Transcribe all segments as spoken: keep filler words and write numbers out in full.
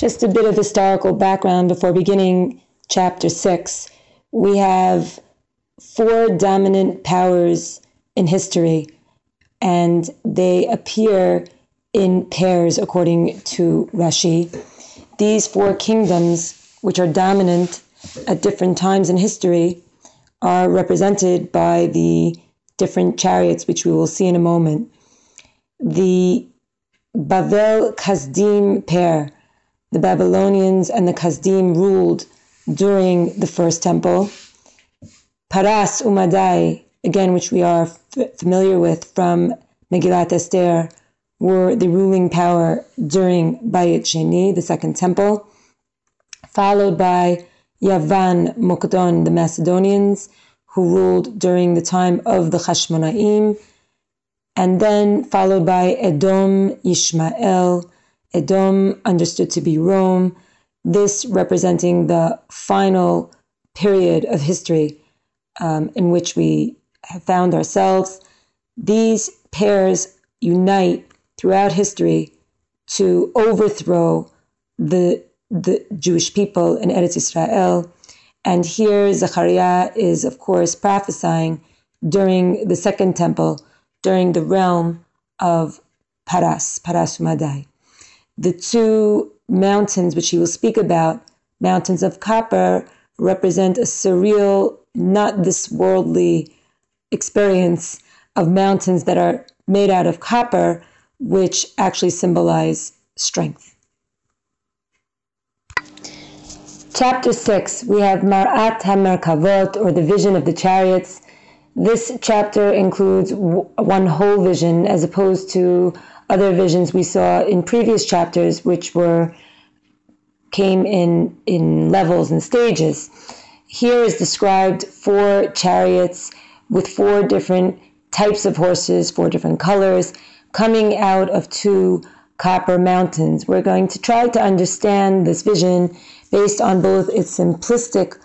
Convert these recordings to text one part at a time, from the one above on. Just a bit of historical background before beginning chapter six. We have four dominant powers in history, and they appear in pairs according to Rashi. These four kingdoms, which are dominant at different times in history, are represented by the different chariots, which we will see in a moment. The Bavel-Kazdim pair, the Babylonians and the Kazdim ruled during the First Temple. Paras Umadai, again, which we are f- familiar with from Megillat Esther, were the ruling power during Bayit Sheni, the Second Temple, followed by Yavan Mokdon, the Macedonians, who ruled during the time of the Chashmonaim, and then followed by Edom Ishmael, Edom understood to be Rome, this representing the final period of history um, in which we have found ourselves. These pairs unite throughout history to overthrow the the Jewish people in Eretz Israel. And here Zechariah is, of course, prophesying during the Second Temple, during the realm of Paras, Paras Umadai. The two mountains which he will speak about, mountains of copper, represent a surreal, not this worldly experience of mountains that are made out of copper, which actually symbolize strength. Chapter six, we have Marat Kavot, or the vision of the chariots. This chapter includes one whole vision as opposed to other visions we saw in previous chapters, which were came in, in levels and stages. Here is described four chariots with four different types of horses, four different colors, coming out of two copper mountains. We're going to try to understand this vision based on both its simplistic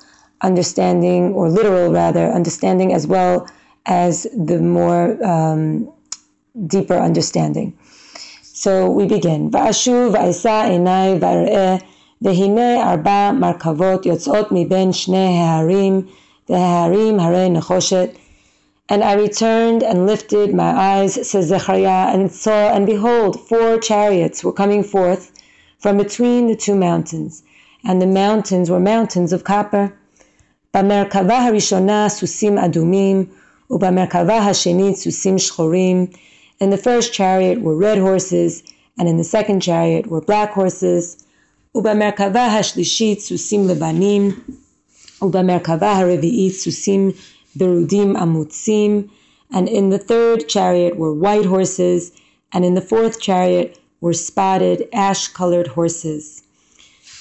understanding, or literal rather, understanding, as well as the more um, deeper understanding. So we begin. Va'ashu va'isa enai va'r'eh v'hineh arba markavot yotzot miben shnei ha'arim v'ha'arim harei nechoshet. And I returned and lifted my eyes, says Zechariah, and saw, and behold, four chariots were coming forth from between the two mountains, and the mountains were mountains of copper. B'merkava harishona susim adumim, u'b'merkava hasheni susim shchorim. In the first chariot were red horses, and in the second chariot were black horses. U'b'merkava hashlishit susim levanim, u'b'merkava harevi'it susim Berudim Amutim, and in the third chariot were white horses, and in the fourth chariot were spotted, ash-colored horses.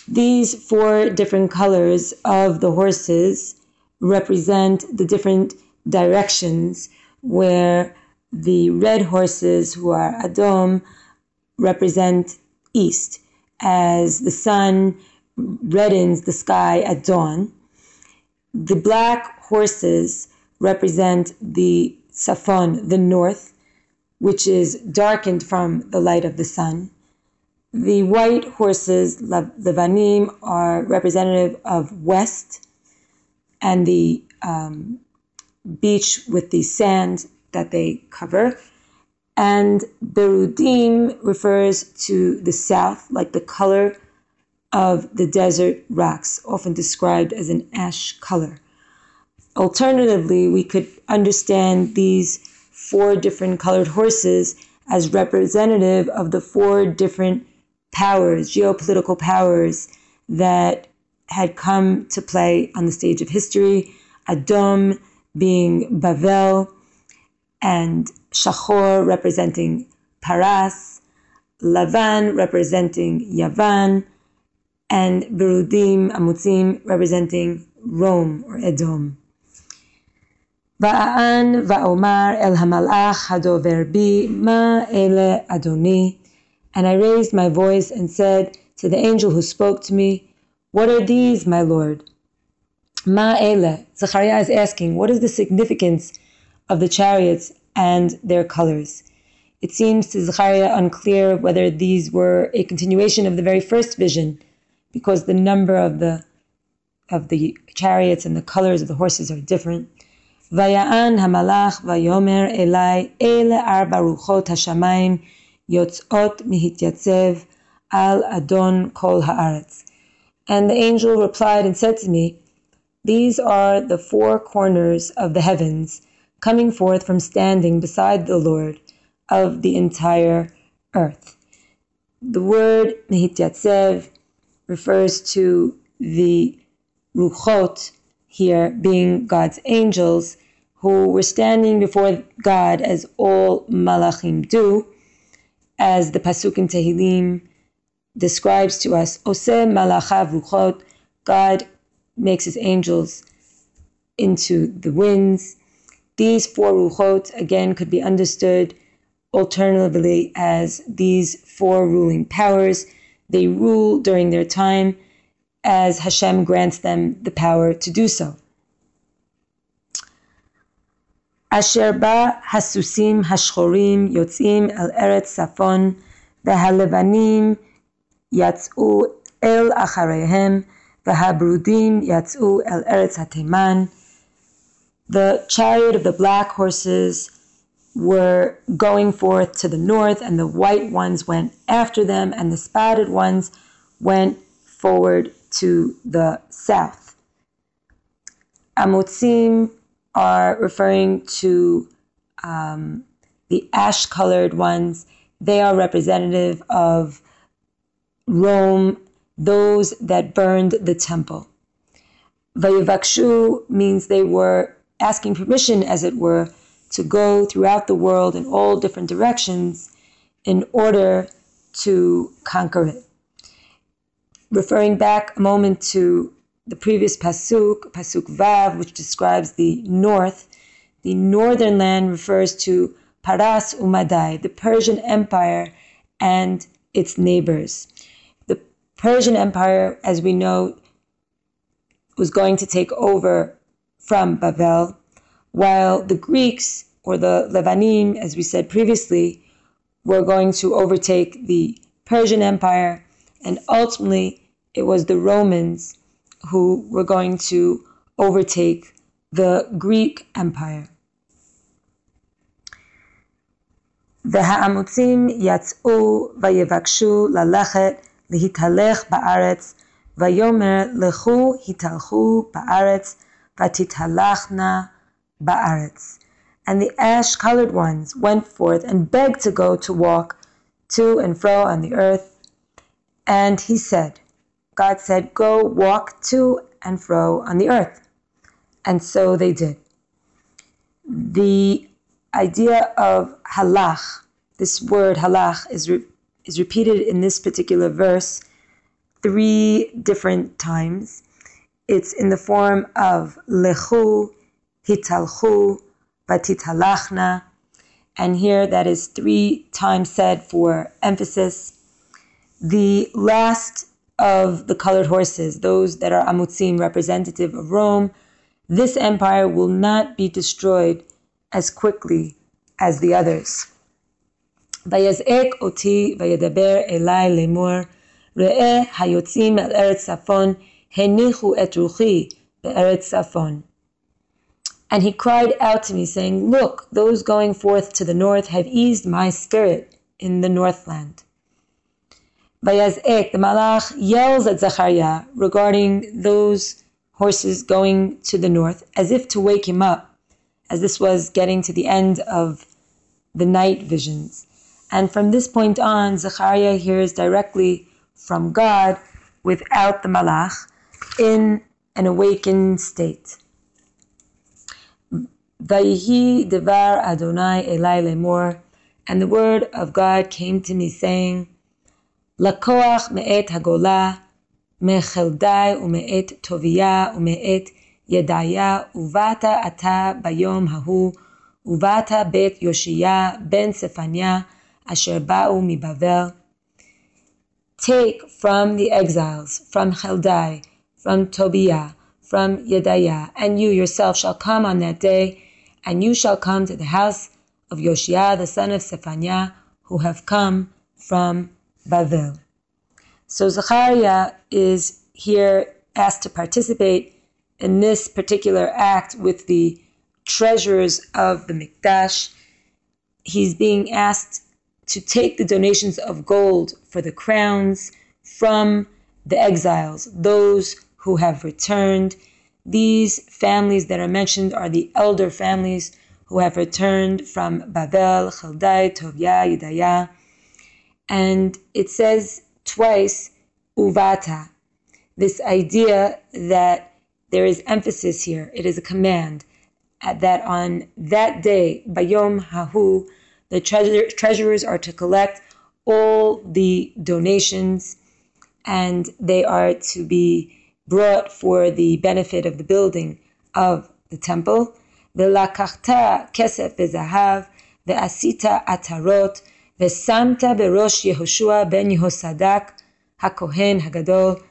These four different colors of the horses represent the different directions, where the red horses, who are Adom, represent east, as the sun reddens the sky at dawn. The black horses represent the Safon, the north, which is darkened from the light of the sun. The white horses, Levanim, are representative of west, and the um, beach with the sand that they cover. And Berudim refers to the south, like the color of the desert rocks, often described as an ash color. Alternatively, we could understand these four different colored horses as representative of the four different powers, geopolitical powers, that had come to play on the stage of history, Adom being Bavel, and Shachor representing Paras, Lavan representing Yavan, and Virudim Amutim representing Rome or Edom. Va'aan va'omar elhamalach hadoverbi Ma'Ele Adoni. And I raised my voice and said to the angel who spoke to me, "What are these, my Lord?" Ma'ele. Zechariah is asking, what is the significance of the chariots and their colors? It seems to Zechariah unclear whether these were a continuation of the very first vision, because the number of the of the chariots and the colors of the horses are different. Va'aan HaMalach Vayomer Elai Eleh Arba Ruchot HaShamayim Yotzot Mehityatzev Al Adon Kol Haaretz. And the angel replied and said to me, "These are the four corners of the heavens coming forth from standing beside the Lord of the entire earth." The word Mehityatzev refers to the Ruchot here being God's angels who were standing before God as all Malachim do, as the Pasuk in Tehillim describes to us, Oseh Malachav Ruchot, God makes his angels into the winds. These four Ruchot, again, could be understood alternatively as these four ruling powers. They rule during their time as Hashem grants them the power to do so. Asher ba hasusim hashchorim yotzim el eretz Safon v'halevanim yatzu el acharehem v'habrudim yatzu el eretz hateman. The chariot of the black horses were going forth to the north, and the white ones went after them, and the spotted ones went forward to the south. Amutim are referring to um, the ash-colored ones. They are representative of Rome, those that burned the temple. Vayivakshu means they were asking permission, as it were, to go throughout the world in all different directions in order to conquer it. Referring back a moment to the previous Pasuk, Pasuk Vav, which describes the north, the northern land refers to Paras Umadai, the Persian Empire and its neighbors. The Persian Empire, as we know, was going to take over from Bavel, while the Greeks, or the Levanim, as we said previously, were going to overtake the Persian Empire, and ultimately it was the Romans who were going to overtake the Greek Empire. V'ha'amutzim yatzu vayevakshu lalechet lehitalech ba'aretz vayomer lechu hitalchu ba'aretz vatithalachna ba'aretz. And the ash-colored ones went forth and begged to go to walk to and fro on the earth. And he said, God said, "Go walk to and fro on the earth." And so they did. The idea of halach, this word halach, is, re- is repeated in this particular verse three different times. It's in the form of lechu, hitalchu, vatithalachna, and here that is three times said for emphasis. The last of the colored horses, those that are amutzim, representative of Rome, this empire will not be destroyed as quickly as the others. Vayazek oti vayedaber elai lemor re'eh hayotzim el eretz Safon henichu et ruchi be'eretz Safon. And he cried out to me, saying, "Look, those going forth to the north have eased my spirit in the northland." Vayazek, the Malach, yells at Zechariah regarding those horses going to the north, as if to wake him up, as this was getting to the end of the night visions. And from this point on, Zechariah hears directly from God, without the Malach, in an awakened state. Vayihi devar Adonai elai lemor, and the word of God came to me, saying, "Lakoach me'et hagola, me'cheldai u'me'et tovia u'me'et Yedaya uvata ata bayom hahu uvata bet Yoshia ben Sefania asher ba'u mi Bavel." Take from the exiles, from Cheldai, from Tobiah, from Yedaya, and you yourself shall come on that day, and you shall come to the house of Yoshiah the son of Sephaniah, who have come from Bavel. So Zechariah is here asked to participate in this particular act with the treasurers of the Mikdash. He's being asked to take the donations of gold for the crowns from the exiles, those who have returned. These families that are mentioned are the elder families who have returned from Bavel, Chaldai, Tobiah, Yedaya. And it says twice, Uvata, this idea that there is emphasis here. It is a command that on that day, Bayom Hahu, the treasur- treasurers are to collect all the donations, and they are to be brought for the benefit of the building of the temple. The Lakachta Kesef Bezahav, the Asita Atarot, the Samta Berosh Yehoshua ben Yehosadak HaKohen HaGadol,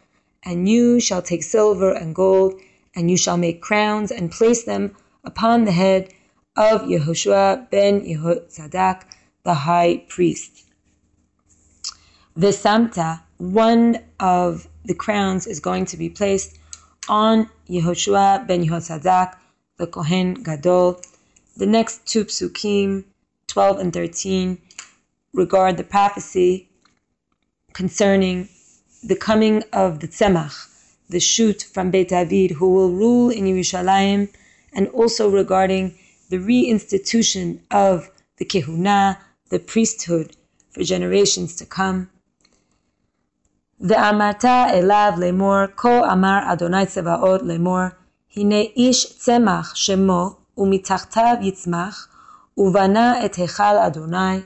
and you shall take silver and gold, and you shall make crowns and place them upon the head of Yehoshua ben Yehosadak, the high priest. The Samta, one of the crowns, is going to be placed on Yehoshua ben Yehosadak, the Kohen Gadol. The next two psukim, twelve and thirteen, regard the prophecy concerning the coming of the Tzemach, the shoot from Beit David, who will rule in Yerushalayim, and also regarding the reinstitution of the Kehuna, the priesthood, for generations to come. The Amarta Elav Lemor, Ko Amar Adonai Tzevaot Lemor, Hine Ish Tzemach Shemo, Umitachtav Yitzmach, Uvana Et Hechal Adonai.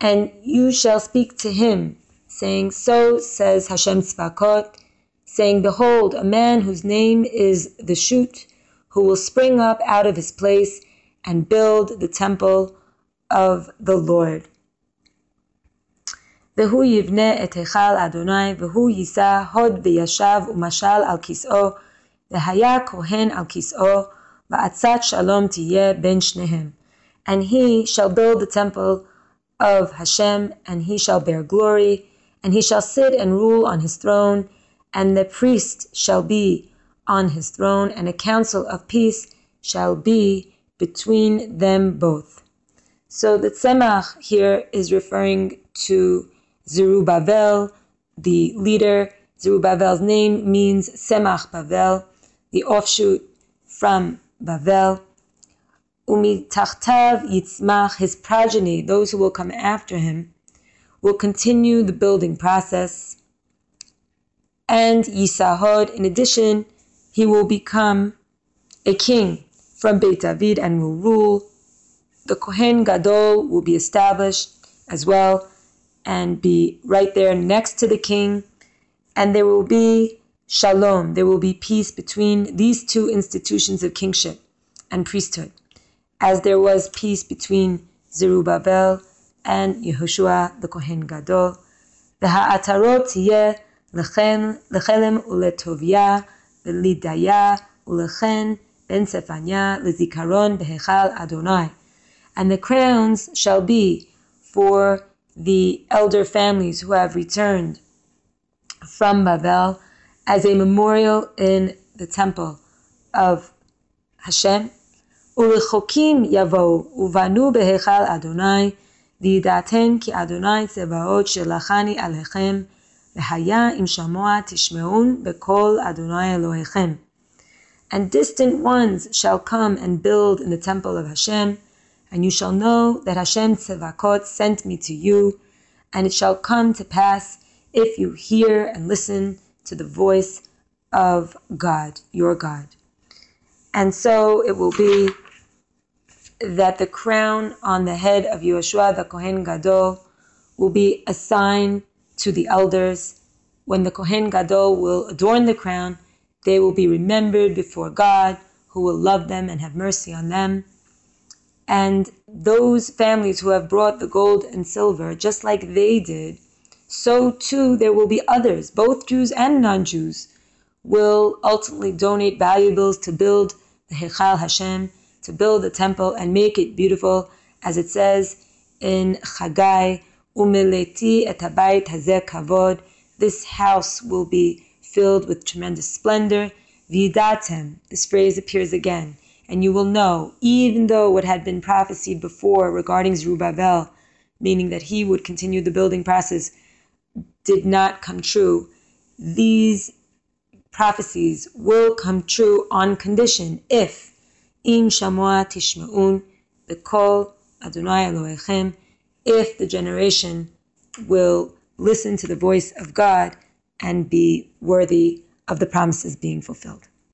And you shall speak to him, saying, so says Hashem Tzvakot, saying, behold, a man whose name is the shoot, who will spring up out of his place and build the temple of the Lord. Vehu yivneh et hechal Adonai, vehu yisa hod beyashav umashal al kis'o, vehaya kohen al kis'o, va'atzat shalom tiyeh ben shnehem. And he shall build the temple of Hashem, and he shall bear glory, and he shall sit and rule on his throne, and the priest shall be on his throne, and a council of peace shall be between them both. So the Tzemach here is referring to Zerubavel, the leader. Zerubavel's name means Tzemach Bavel, the offshoot from Bavel. Umitachtav Yitzmach, his progeny, those who will come after him, will continue the building process. And Yisahod, in addition, he will become a king from Beit David and will rule. The Kohen Gadol will be established as well and be right there next to the king. And there will be shalom, there will be peace between these two institutions of kingship and priesthood, as there was peace between Zerubavel and Yehoshua the Kohen Gadol. V'ha'atarot tiyeh lechelem uletovia v'lidaya ulechen ben sefanya lezikaron behechal Adonai. And the crowns shall be for the elder families who have returned from Bavel as a memorial in the temple of Hashem. Ulechokim yavo uvanu behechal Adonai didaten ki Adonai tzevaot shelachani alechem v'haya im shamoa tishmeun bekol Adonai Elohechem. And distant ones shall come and build in the temple of Hashem, and you shall know that Hashem Tzevakot sent me to you, and it shall come to pass if you hear and listen to the voice of God, your God. And so it will be that the crown on the head of Yehoshua the Kohen Gadol will be a sign to the elders. When the Kohen Gadol will adorn the crown, they will be remembered before God, who will love them and have mercy on them. And those families who have brought the gold and silver, just like they did, so too there will be others, both Jews and non-Jews, will ultimately donate valuables to build the Hechal Hashem, to build the temple and make it beautiful, as it says in Haggai, Umeleti et habayit hazeh kavod, this house will be filled with tremendous splendor. V'yidatem, this phrase appears again, and you will know, even though what had been prophesied before regarding Zerubavel, meaning that he would continue the building process, did not come true, these prophecies will come true on condition if in shamoa tishma'un bekol Adonai Elohechem, if the generation will listen to the voice of God and be worthy of the promises being fulfilled.